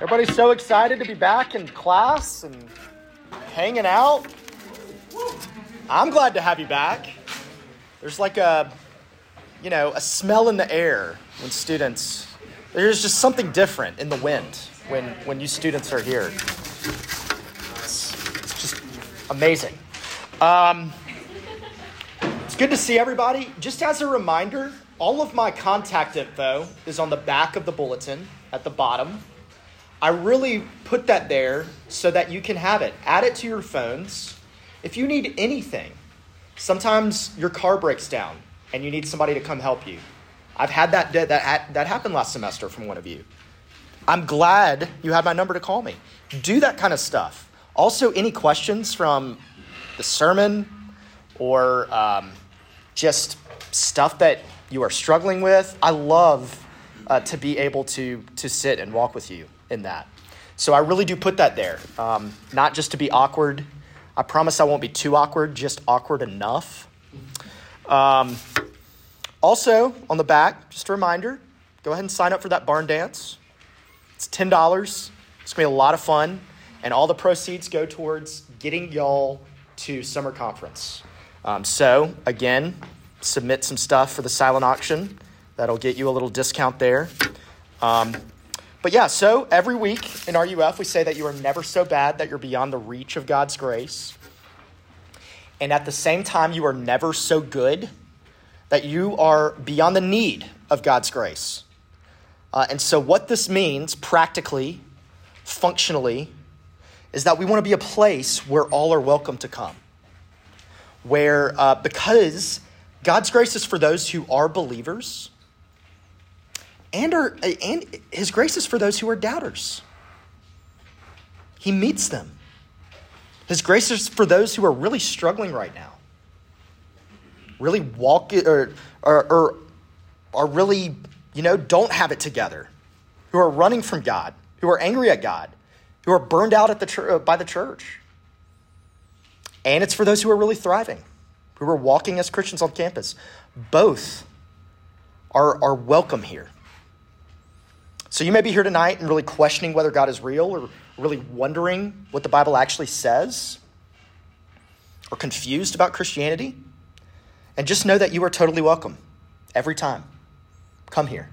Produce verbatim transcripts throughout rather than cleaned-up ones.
Everybody's so excited to be back in class and hanging out. I'm glad to have you back. There's like a, you know, a smell in the air when students, there's just something different in the wind when, when you students are here. It's, it's just amazing. Um, it's good to see everybody. Just as a reminder, all of my contact info is on the back of the bulletin at the bottom. I really put that there so that you can have it. Add it to your phones. If you need anything, sometimes your car breaks down and you need somebody to come help you. I've had that that that, that happened last semester from one of you. I'm glad you had my number to call me. Do that kind of stuff. Also, any questions from the sermon or um, just stuff that you are struggling with, I love uh, to be able to to sit and walk with you in that. So I really do put that there, um, not just to be awkward. I promise I won't be too awkward, just awkward enough. Um, also, on the back, just a reminder, go ahead and sign up for that barn dance. It's ten dollars. It's going to be a lot of fun, and all the proceeds go towards getting y'all to summer conference. Um, so, again, submit some stuff for the silent auction. That'll get you a little discount there. Um But yeah, so every week in R U F, we say that you are never so bad that you're beyond the reach of God's grace. And at the same time, you are never so good that you are beyond the need of God's grace. Uh, and so what this means practically, functionally, is that we want to be a place where all are welcome to come. Where, uh, because God's grace is for those who are believers, And, are, and his grace is for those who are doubters. He meets them. His grace is for those who are really struggling right now, really walking or, or, or are really, you know, don't have it together, who are running from God, who are angry at God, who are burned out at the ch- by the church. And it's for those who are really thriving, who are walking as Christians on campus. Both are, are welcome here. So you may be here tonight and really questioning whether God is real or really wondering what the Bible actually says or confused about Christianity. And just know that you are totally welcome every time. Come here.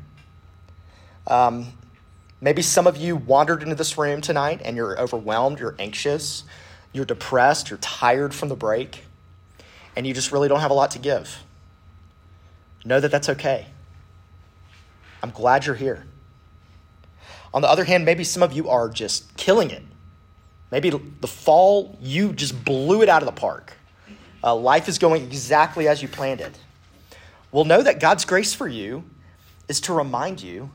Um, maybe some of you wandered into this room tonight and you're overwhelmed, you're anxious, you're depressed, you're tired from the break, and you just really don't have a lot to give. Know that that's okay. I'm glad you're here. On the other hand, maybe some of you are just killing it. Maybe the fall, you just blew it out of the park. Uh, life is going exactly as you planned it. Well, know that God's grace for you is to remind you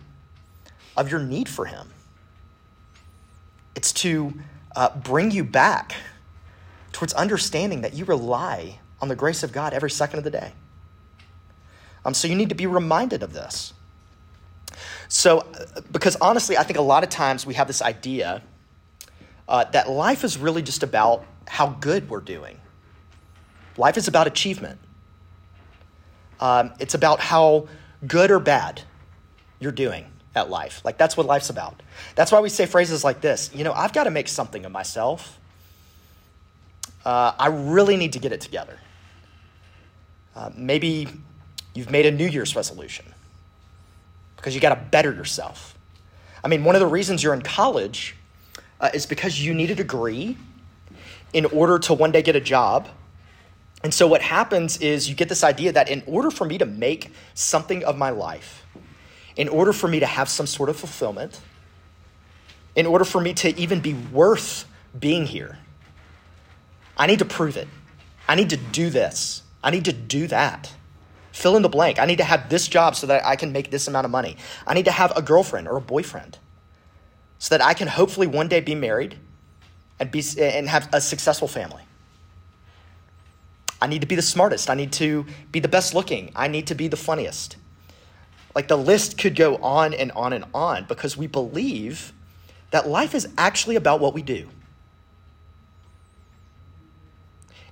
of your need for him. It's to uh, bring you back towards understanding that you rely on the grace of God every second of the day. Um, so you need to be reminded of this. So, because honestly, I think a lot of times we have this idea uh, that life is really just about how good we're doing. Life is about achievement. Um, it's about how good or bad you're doing at life. Like, that's what life's about. That's why we say phrases like this. You know, I've got to make something of myself. Uh, I really need to get it together. Uh, maybe you've made a New Year's resolution, because you got to better yourself. I mean, one of the reasons you're in college uh, is because you need a degree in order to one day get a job. And so what happens is you get this idea that in order for me to make something of my life, in order for me to have some sort of fulfillment, in order for me to even be worth being here, I need to prove it. I need to do this. I need to do that. Fill in the blank. I need to have this job so that I can make this amount of money. I need to have a girlfriend or a boyfriend so that I can hopefully one day be married and be and have a successful family. I need to be the smartest. I need to be the best looking. I need to be the funniest. Like, the list could go on and on and on, because we believe that life is actually about what we do.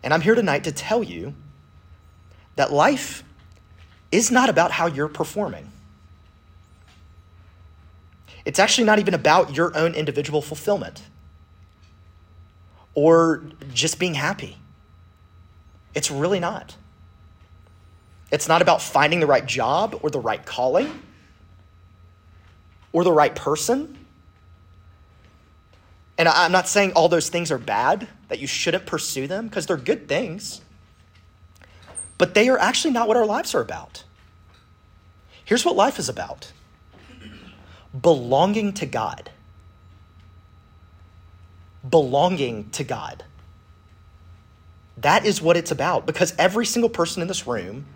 And I'm here tonight to tell you that life is not about how you're performing. It's actually not even about your own individual fulfillment or just being happy. It's really not. It's not about finding the right job or the right calling or the right person. And I'm not saying all those things are bad, that you shouldn't pursue them, because they're good things. But they are actually not what our lives are about. Here's what life is about. Belonging to God. Belonging to God. That is what it's about, because every single person in this room,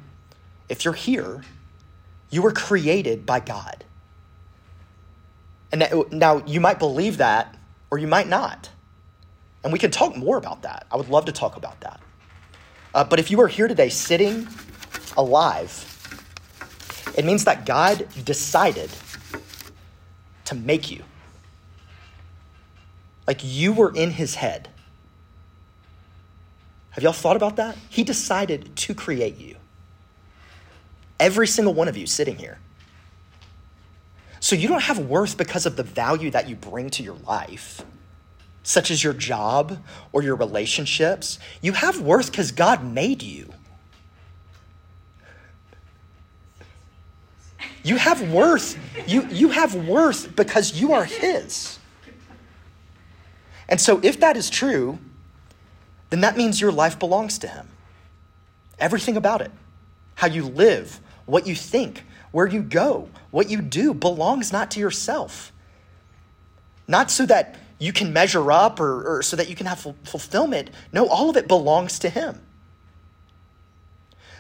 if you're here, you were created by God. And that, now you might believe that or you might not. And we can talk more about that. I would love to talk about that. Uh, but if you are here today sitting alive, it means that God decided to make you. Like, you were in his head. Have y'all thought about that? He decided to create you. Every single one of you sitting here. So you don't have worth because of the value that you bring to your life, such as your job or your relationships. You have worth because God made you. You have worth. You, you have worth because you are his. And so if that is true, then that means your life belongs to him. Everything about it, how you live, what you think, where you go, what you do belongs not to yourself. Not so that you can measure up or, or so that you can have f- fulfillment. No, all of it belongs to him.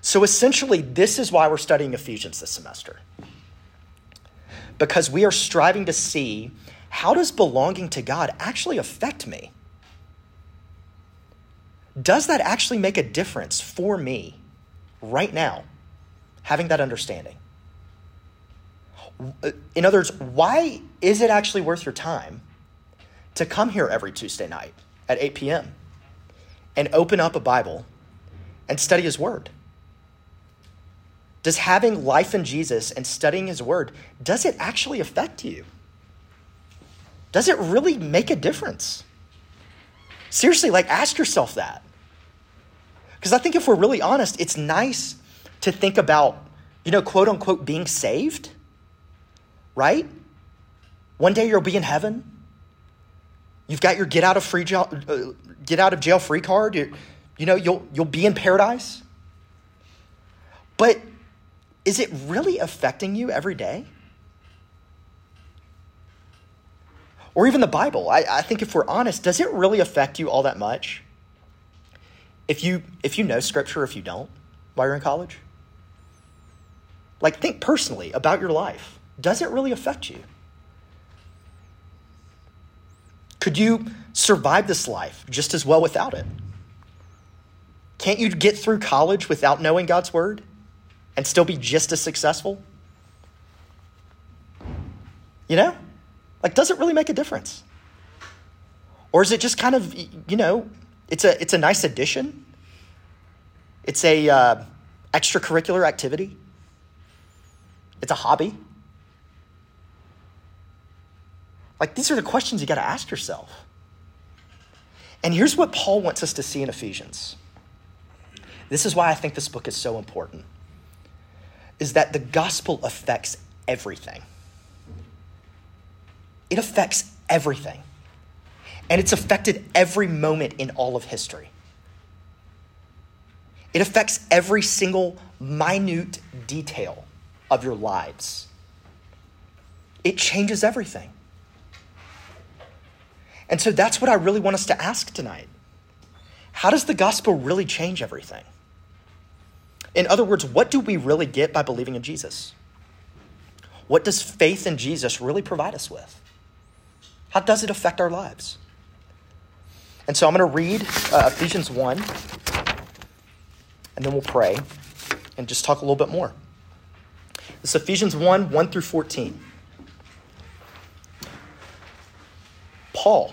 So essentially, this is why we're studying Ephesians this semester. Because we are striving to see, how does belonging to God actually affect me? Does that actually make a difference for me right now, having that understanding? In other words, why is it actually worth your time to come here every Tuesday night at eight p.m. and open up a Bible and study his word? Does having life in Jesus and studying his word, does it actually affect you? Does it really make a difference? Seriously, like, ask yourself that. Because I think if we're really honest, it's nice to think about, you know, quote unquote, being saved, right? One day you'll be in heaven. You've got your get out of free jo- uh, get out of jail free card. You, you know, you'll you'll be in paradise. But is it really affecting you every day? Or even the Bible. I, I think if we're honest, does it really affect you all that much? If you if you know Scripture, if you don't, while you're in college? Like, think personally about your life. Does it really affect you? Could you survive this life just as well without it? Can't you get through college without knowing God's word and still be just as successful? You know? Like, does it really make a difference? Or is it just kind of, you know, it's a it's a nice addition? It's a uh, extracurricular activity? It's a hobby? Like, these are the questions you got to ask yourself. And here's what Paul wants us to see in Ephesians. This is why I think this book is so important, is that the gospel affects everything. It affects everything. And it's affected every moment in all of history. It affects every single minute detail of your lives. It changes everything. And so that's what I really want us to ask tonight. How does the gospel really change everything? In other words, what do we really get by believing in Jesus? What does faith in Jesus really provide us with? How does it affect our lives? And so I'm going to read uh, Ephesians one, and then we'll pray and just talk a little bit more. This is Ephesians one, one through fourteen. Paul,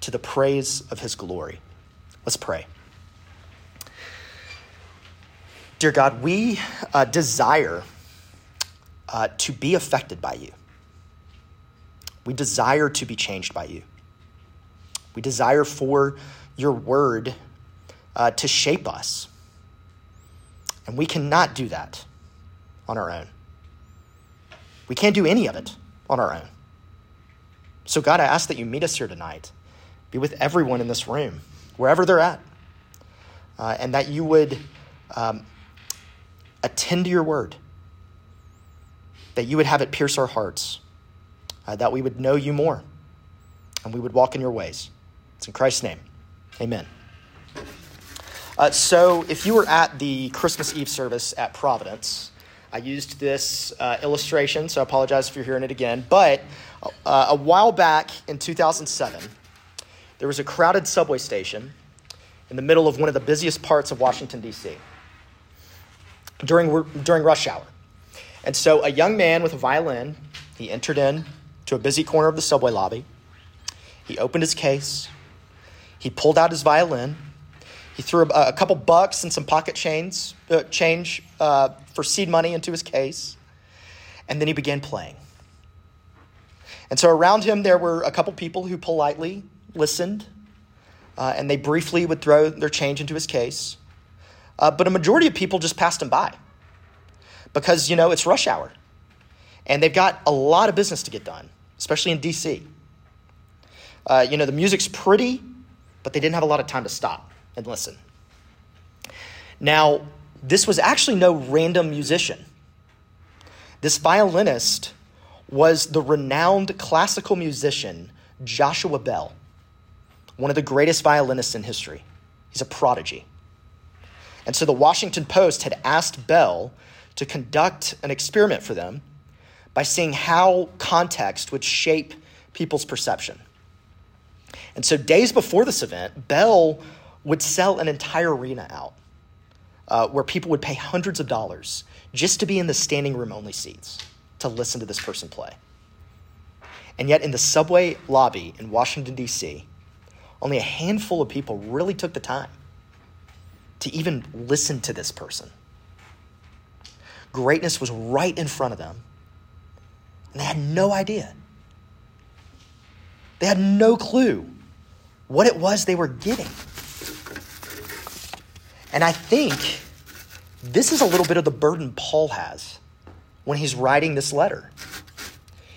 to the praise of his glory. Let's pray. Dear God, we uh, desire uh, to be affected by you. We desire to be changed by you. We desire for your word uh, to shape us. And we cannot do that on our own. We can't do any of it on our own. So God, I ask that you meet us here tonight. Be with everyone in this room, wherever they're at, uh, and that you would um, attend to your word, that you would have it pierce our hearts, uh, that we would know you more, and we would walk in your ways. It's in Christ's name. Amen. Uh, so if you were at the Christmas Eve service at Providence, I used this uh, illustration, so I apologize if you're hearing it again. But uh, a while back in two thousand seven, there was a crowded subway station in the middle of one of the busiest parts of Washington, D C during during rush hour. And so a young man with a violin, he entered in to a busy corner of the subway lobby. He opened his case. He pulled out his violin. He threw a, a couple bucks and some pocket change, uh, change uh, for seed money into his case. And then he began playing. And so around him, there were a couple people who politely listened, uh, and they briefly would throw their change into his case. Uh, but a majority of people just passed him by because, you know, it's rush hour and they've got a lot of business to get done, especially in D C. Uh, you know, the music's pretty, but they didn't have a lot of time to stop and listen. Now, this was actually no random musician. This violinist was the renowned classical musician, Joshua Bell, one of the greatest violinists in history. He's a prodigy. And so the Washington Post had asked Bell to conduct an experiment for them by seeing how context would shape people's perception. And so days before this event, Bell would sell an entire arena out, uh, where people would pay hundreds of dollars just to be in the standing room only seats to listen to this person play. And yet in the subway lobby in Washington, D C, only a handful of people really took the time to even listen to this person. Greatness was right in front of them, and they had no idea. They had no clue what it was they were getting. And I think this is a little bit of the burden Paul has when he's writing this letter.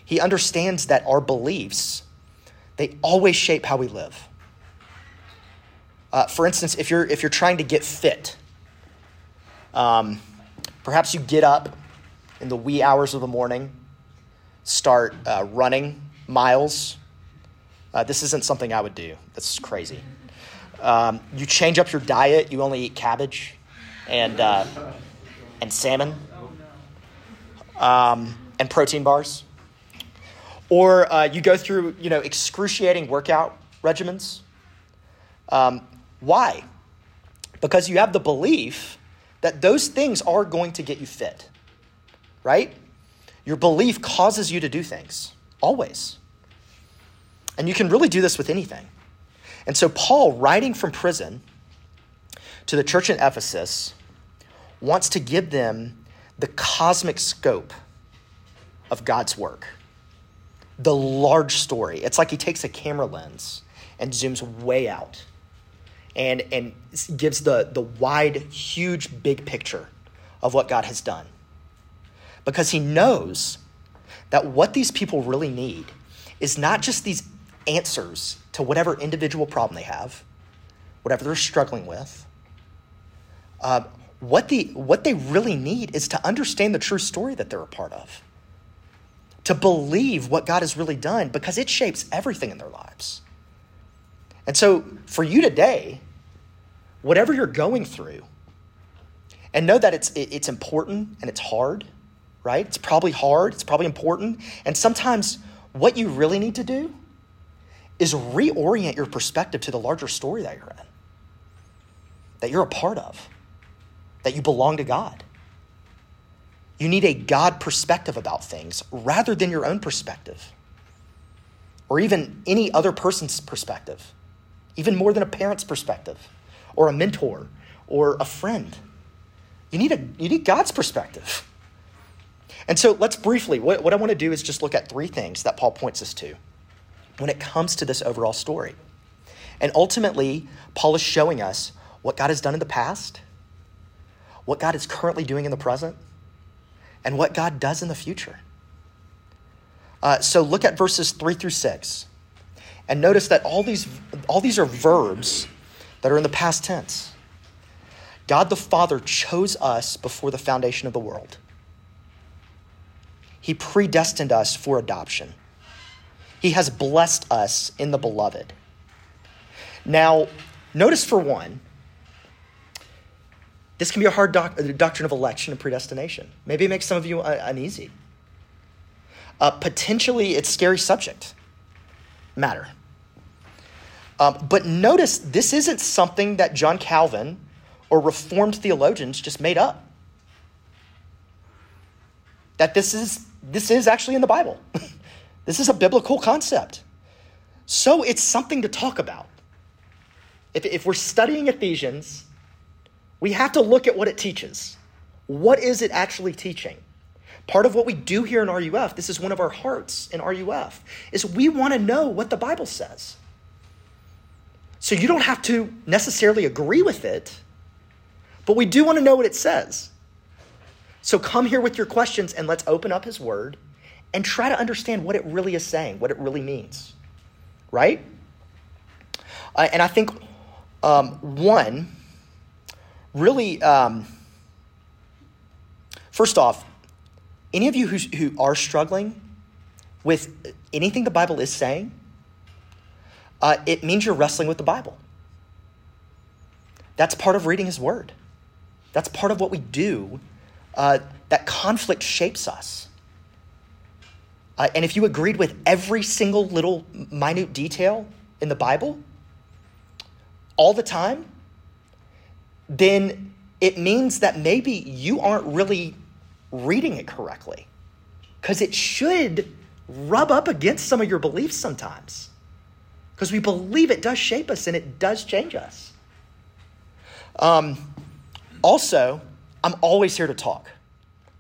He understands that our beliefs, they always shape how we live. Uh, for instance, if you're if you're trying to get fit, um, perhaps you get up in the wee hours of the morning, start uh, running miles. Uh, this isn't something I would do. That's crazy. Um, you change up your diet. You only eat cabbage and uh, and salmon um, and protein bars, or uh, you go through you know excruciating workout regimens. Um, Why? Because you have the belief that those things are going to get you fit, right? Your belief causes you to do things, always. And you can really do this with anything. And so Paul, writing from prison, to the church in Ephesus wants to give them the cosmic scope of God's work, the large story. It's like he takes a camera lens and zooms way out and, and gives the, the wide, huge, big picture of what God has done. Because he knows that what these people really need is not just these answers to whatever individual problem they have, whatever they're struggling with. Uh, what the what they really need is to understand the true story that they're a part of, to believe what God has really done, because it shapes everything in their lives. And so for you today, whatever you're going through, and know that it's it, it's important and it's hard, right? It's probably hard. It's probably important. And sometimes what you really need to do is reorient your perspective to the larger story that you're in, that you're a part of, that you belong to God. You need a God perspective about things rather than your own perspective or even any other person's perspective, even more than a parent's perspective or a mentor or a friend. You need, a, you need God's perspective. And so let's briefly, what, what I want to do is just look at three things that Paul points us to when it comes to this overall story. And ultimately, Paul is showing us what God has done in the past, what God is currently doing in the present, and what God does in the future. Uh, so look at verses three through six. And notice that all these, all these are verbs that are in the past tense. God the Father chose us before the foundation of the world. He predestined us for adoption. He has blessed us in the beloved. Now, notice for one, this can be a hard doc- doctrine of election and predestination. Maybe it makes some of you uh, uneasy. Uh, potentially, it's a scary subject matter. Um, but notice this isn't something that John Calvin or Reformed theologians just made up. That this is this is actually in the Bible. This is a biblical concept. So it's something to talk about. If, if we're studying Ephesians, we have to look at what it teaches. What is it actually teaching? Part of what we do here in R U F, this is one of our hearts in R U F, is we want to know what the Bible says. So you don't have to necessarily agree with it, but we do want to know what it says. So come here with your questions and let's open up his word and try to understand what it really is saying, what it really means, right? Uh, and I think, um, one, really, um, first off, any of you who, who are struggling with anything the Bible is saying, uh, it means you're wrestling with the Bible. That's part of reading his word. That's part of what we do. Uh, that conflict shapes us. Uh, and if you agreed with every single little minute detail in the Bible all the time, then it means that maybe you aren't really reading it correctly, because it should rub up against some of your beliefs sometimes, because we believe it does shape us and it does change us. Um, also, I'm always here to talk.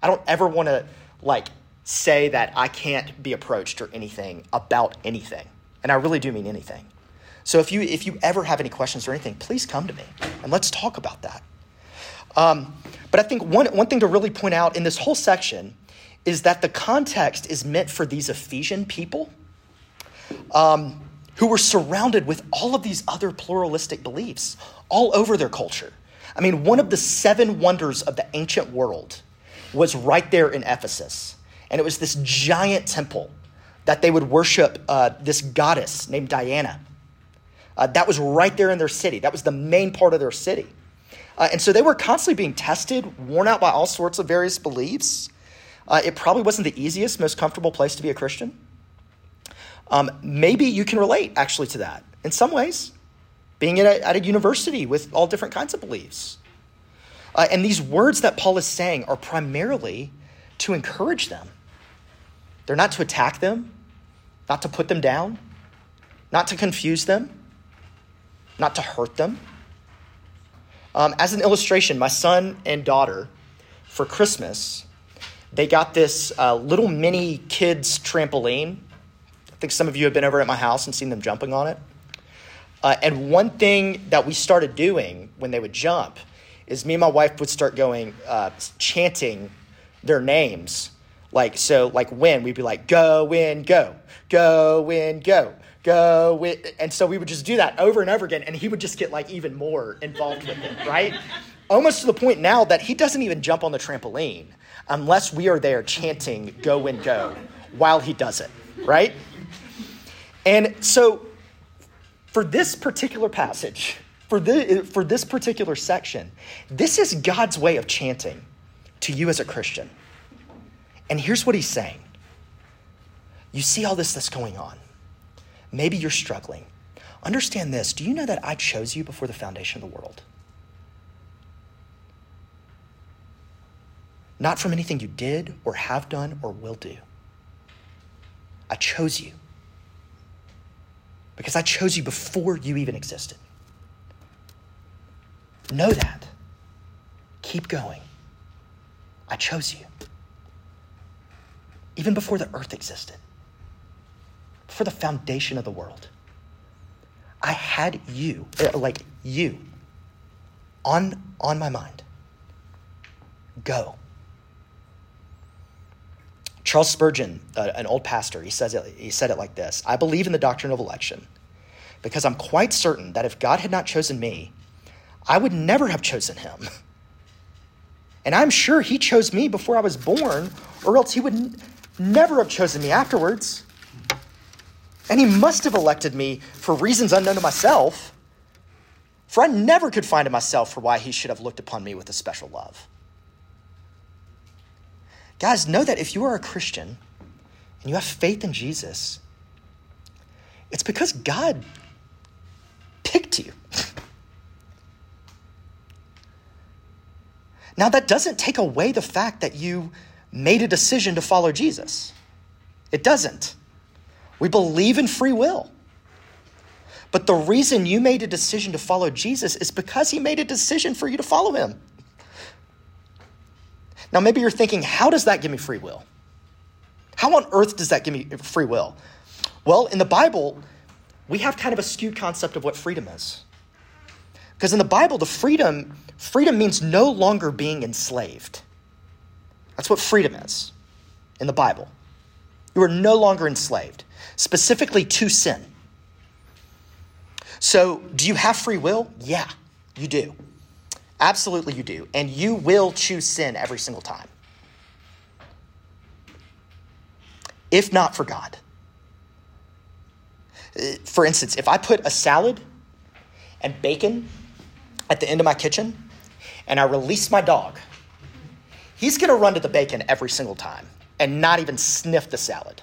I don't ever want to, like, say that I can't be approached or anything about anything. And I really do mean anything. So if you if you ever have any questions or anything, please come to me and let's talk about that. Um, but I think one, one thing to really point out in this whole section is that the context is meant for these Ephesian people um, who were surrounded with all of these other pluralistic beliefs all over their culture. I mean, one of the seven wonders of the ancient world was right there in Ephesus. And it was this giant temple that they would worship uh, this goddess named Diana. Uh, that was right there in their city. That was the main part of their city. Uh, and so they were constantly being tested, worn out by all sorts of various beliefs. Uh, it probably wasn't the easiest, most comfortable place to be a Christian. Um, maybe you can relate actually to that in some ways, being at a, at a university with all different kinds of beliefs. Uh, and these words that Paul is saying are primarily to encourage them. They're not to attack them, not to put them down, not to confuse them, not to hurt them. Um, as an illustration, my son and daughter, for Christmas, they got this uh, little mini kids trampoline. I think some of you have been over at my house and seen them jumping on it. Uh, and one thing that we started doing when they would jump is me and my wife would start going, uh, chanting their names. Like, so like when we'd be like, go, win, go, go, win, go, go, win. And so we would just do that over and over again. And he would just get like even more involved with it, right? Almost to the point now that he doesn't even jump on the trampoline unless we are there chanting go, win, go while he does it, right? And so for this particular passage, for, the, for this particular section, this is God's way of chanting to you as a Christian. And here's what he's saying. You see all this that's going on. Maybe you're struggling. Understand this. Do you know that I chose you before the foundation of the world? Not from anything you did or have done or will do. I chose you because I chose you before you even existed. Know that. Keep going. I chose you. Even before the earth existed, before the foundation of the world, I had you, like you, on, on my mind. Go. Charles Spurgeon, uh, an old pastor, he says it, he said it like this. I believe in the doctrine of election because I'm quite certain that if God had not chosen me, I would never have chosen him. And I'm sure he chose me before I was born, or else he would n- never have chosen me afterwards. And he must have elected me for reasons unknown to myself, for I never could find in myself for why he should have looked upon me with a special love. Guys, know that if you are a Christian and you have faith in Jesus, it's because God picked you. Now, that doesn't take away the fact that you made a decision to follow Jesus. It doesn't. We believe in free will. But the reason you made a decision to follow Jesus is because he made a decision for you to follow him. Now, maybe you're thinking, how does that give me free will? How on earth does that give me free will? Well, in the Bible, we have kind of a skewed concept of what freedom is. Because in the Bible, the freedom, freedom means no longer being enslaved. That's what freedom is in the Bible. You are no longer enslaved, specifically to sin. So do you have free will? Yeah, you do. Absolutely you do. And you will choose sin every single time. If not for God. For instance, if I put a salad and bacon at the end of my kitchen, and I release my dog, he's gonna run to the bacon every single time and not even sniff the salad,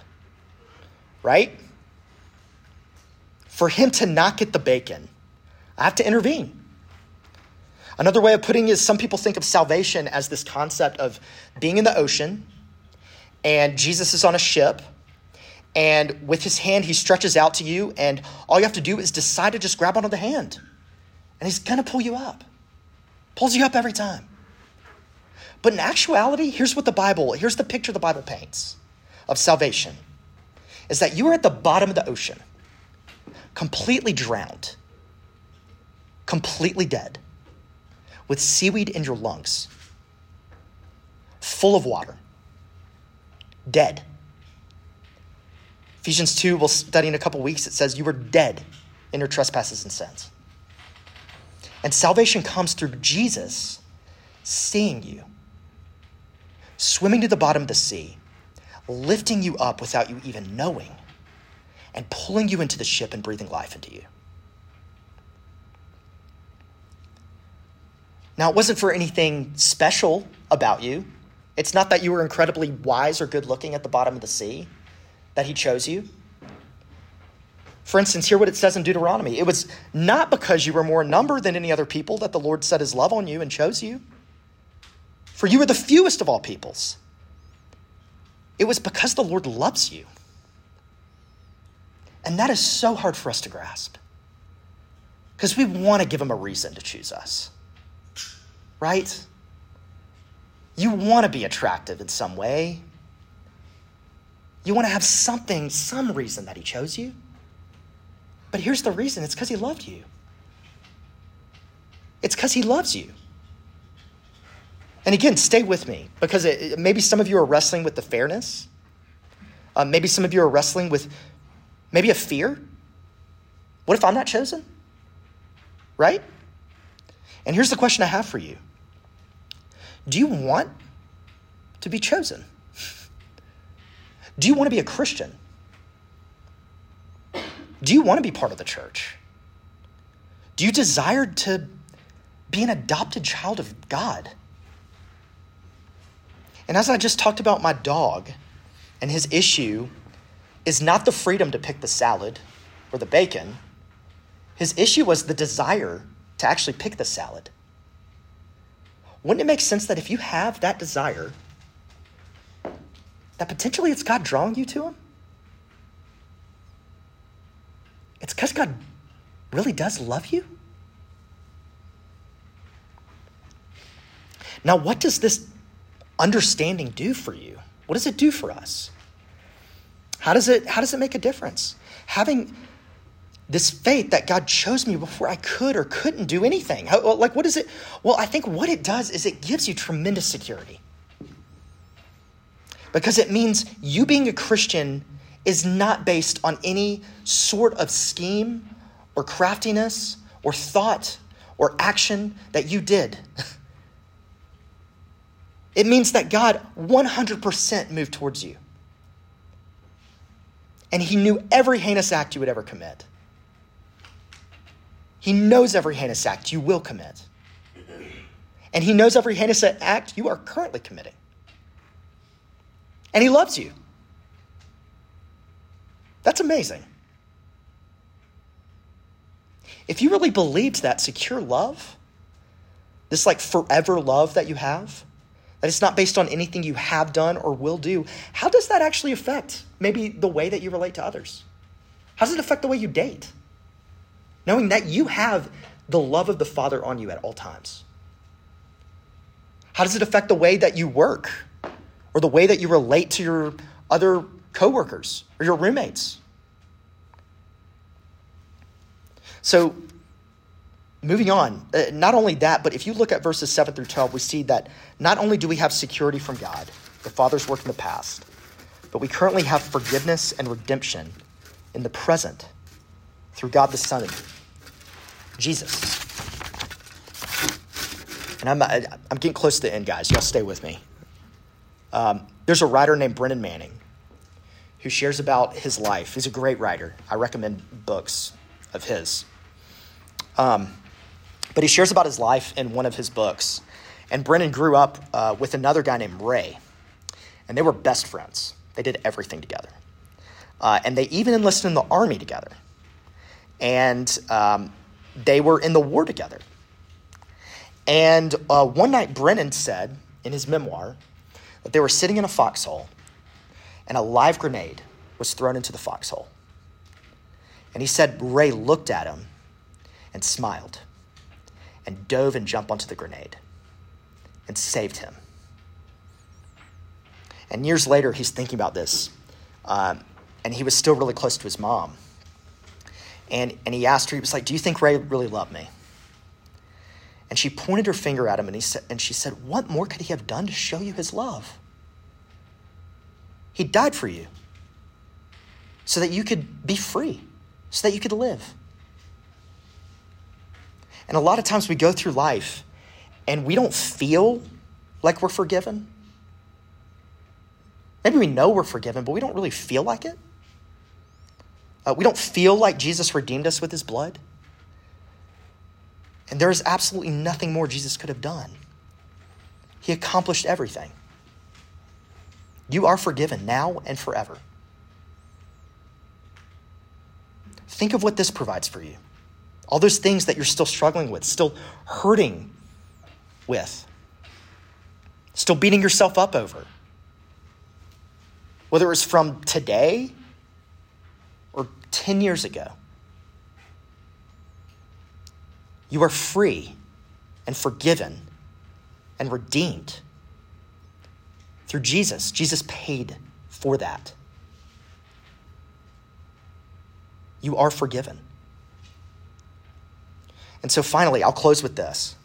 right? For him to not get the bacon, I have to intervene. Another way of putting it is some people think of salvation as this concept of being in the ocean and Jesus is on a ship and with his hand, he stretches out to you and all you have to do is decide to just grab onto the hand. And he's going to pull you up. Pulls you up every time. But in actuality, here's what the Bible, here's the picture the Bible paints of salvation. Is that you are at the bottom of the ocean. Completely drowned. Completely dead. With seaweed in your lungs. Full of water. Dead. Ephesians two, we'll study in a couple weeks. It says you were dead in your trespasses and sins. And salvation comes through Jesus seeing you, swimming to the bottom of the sea, lifting you up without you even knowing, and pulling you into the ship and breathing life into you. Now, it wasn't for anything special about you. It's not that you were incredibly wise or good-looking at the bottom of the sea that he chose you. For instance, hear what it says in Deuteronomy. It was not because you were more in number than any other people that the Lord set his love on you and chose you. For you were the fewest of all peoples. It was because the Lord loves you. And that is so hard for us to grasp. Because we want to give him a reason to choose us. right? You want to be attractive in some way. You want to have something, some reason that he chose you. But here's the reason. It's because he loved you. It's because he loves you. And again, stay with me, because it, maybe some of you are wrestling with the fairness. Uh, maybe some of you are wrestling with maybe a fear. What if I'm not chosen? Right? And here's the question I have for you. Do you want to be chosen? Do you want to be a Christian? Do you want to be part of the church? Do you desire to be an adopted child of God? And as I just talked about my dog, and his issue is not the freedom to pick the salad or the bacon. His issue was the desire to actually pick the salad. Wouldn't it make sense that if you have that desire, that potentially it's God drawing you to him? It's because God really does love you. Now, what does this understanding do for you? What does it do for us? How does it, how does it make a difference? Having this faith that God chose me before I could or couldn't do anything. How, like, what is it? Well, I think what it does is it gives you tremendous security. Because it means you being a Christian is not based on any sort of scheme or craftiness or thought or action that you did. It means that God one hundred percent moved towards you. And he knew every heinous act you would ever commit. He knows every heinous act you will commit. And he knows every heinous act you are currently committing. And he loves you. That's amazing. If you really believed that secure love, this like forever love that you have, that it's not based on anything you have done or will do, how does that actually affect maybe the way that you relate to others? How does it affect the way you date? Knowing that you have the love of the Father on you at all times. How does it affect the way that you work or the way that you relate to your other coworkers or your roommates? So moving on, uh, not only that, but if you look at verses seven through twelve, we see that not only do we have security from God, the Father's work in the past, but we currently have forgiveness and redemption in the present through God the Son, Jesus. And I'm, I'm getting close to the end, guys. Y'all stay with me. Um, there's a writer named Brennan Manning who shares about his life. He's a great writer. I recommend books of his. Um, But he shares about his life in one of his books. And Brennan grew up uh, with another guy named Ray. And they were best friends. They did everything together. Uh, and they even enlisted in the army together. And um, they were in the war together. And uh, one night, Brennan said in his memoir that they were sitting in a foxhole and a live grenade was thrown into the foxhole. And he said Ray looked at him and smiled, and dove and jumped onto the grenade and saved him. And years later, he's thinking about this, um, and he was still really close to his mom. And, and he asked her, he was like, do you think Ray really loved me? And she pointed her finger at him, and, he sa- and she said, what more could he have done to show you his love? He died for you so that you could be free, so that you could live. And a lot of times we go through life and we don't feel like we're forgiven. Maybe we know we're forgiven, but we don't really feel like it. Uh, we don't feel like Jesus redeemed us with his blood. And there is absolutely nothing more Jesus could have done. He accomplished everything. You are forgiven now and forever. Think of what this provides for you. All those things that you're still struggling with, still hurting with, still beating yourself up over. Whether it's from today or ten years ago, you are free and forgiven and redeemed through Jesus. Jesus paid for that. You are forgiven. And so finally, I'll close with this.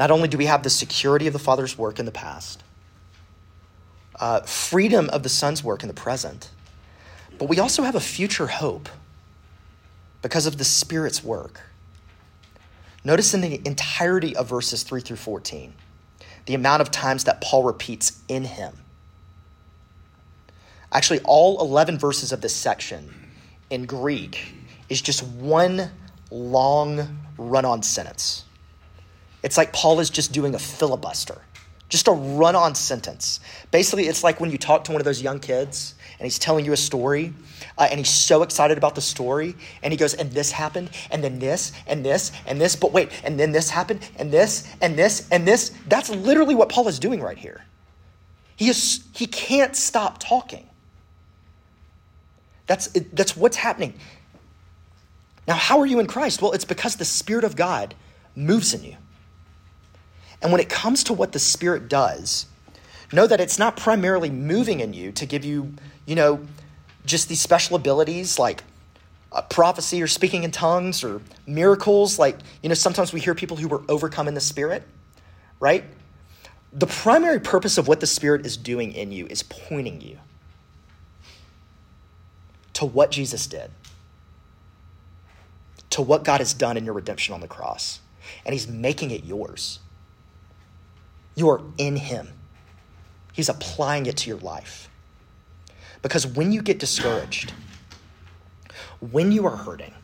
Not only do we have the security of the Father's work in the past, uh, freedom of the Son's work in the present, but we also have a future hope because of the Spirit's work. Notice in the entirety of verses three through fourteen, the amount of times that Paul repeats in him. Actually, all eleven verses of this section in Greek is just one long run-on sentence. It's like Paul is just doing a filibuster, just a run-on sentence. Basically, it's like when you talk to one of those young kids and he's telling you a story uh, and he's so excited about the story and he goes, and this happened, and then this, and this, and this, but wait, and then this happened, and this, and this, and this. That's literally what Paul is doing right here. He is, he can't stop talking. That's, that's what's happening. Now, how are you in Christ? Well, it's because the Spirit of God moves in you. And when it comes to what the Spirit does, know that it's not primarily moving in you to give you, you know, just these special abilities like uh, prophecy or speaking in tongues or miracles. Like, you know, sometimes we hear people who were overcome in the Spirit, right? The primary purpose of what the Spirit is doing in you is pointing you to what Jesus did, to what God has done in your redemption on the cross. And he's making it yours. You are in him. He's applying it to your life. Because when you get discouraged, when you are hurting,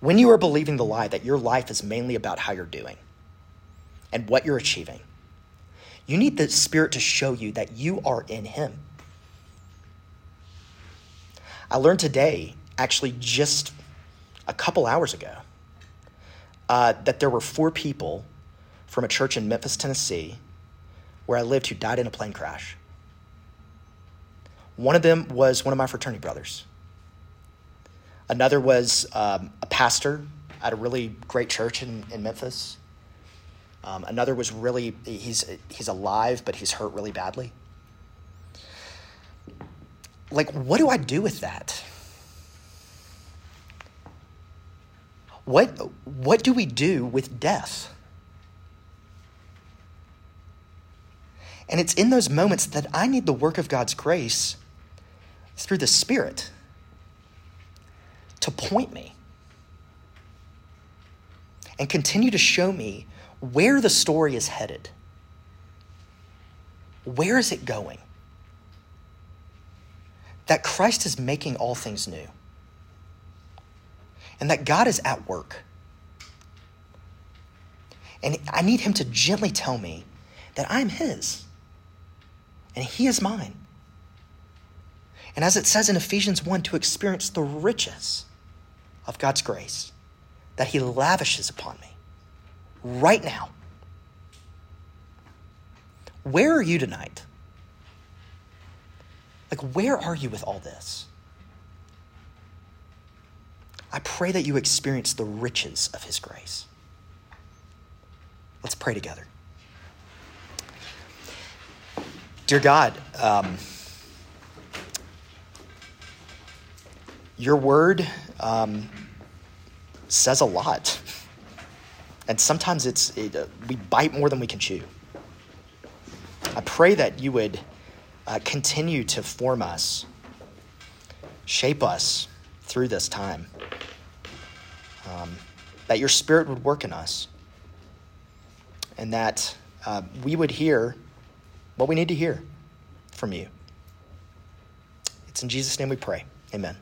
when you are believing the lie that your life is mainly about how you're doing and what you're achieving, you need the Spirit to show you that you are in him. I learned today, actually just a couple hours ago, uh, that there were four people from a church in Memphis, Tennessee, where I lived, who died in a plane crash. One of them was one of my fraternity brothers. Another was um, a pastor at a really great church in, in Memphis. Um, another was really, he's, he's alive, but he's hurt really badly. Like, what do I do with that? What what do we do with death? And it's in those moments that I need the work of God's grace through the Spirit to point me and continue to show me where the story is headed. Where is it going? That Christ is making all things new. And that God is at work. And I need him to gently tell me that I'm his and he is mine. And as it says in Ephesians one, to experience the riches of God's grace that he lavishes upon me right now. Where are you tonight? Like, where are you with all this? I pray that you experience the riches of his grace. Let's pray together. Dear God, um, your word um, says a lot. And sometimes it's it, uh, we bite more than we can chew. I pray that you would uh, continue to form us, shape us through this time. Um, that your Spirit would work in us and that uh, we would hear what we need to hear from you. It's in Jesus' name we pray. Amen.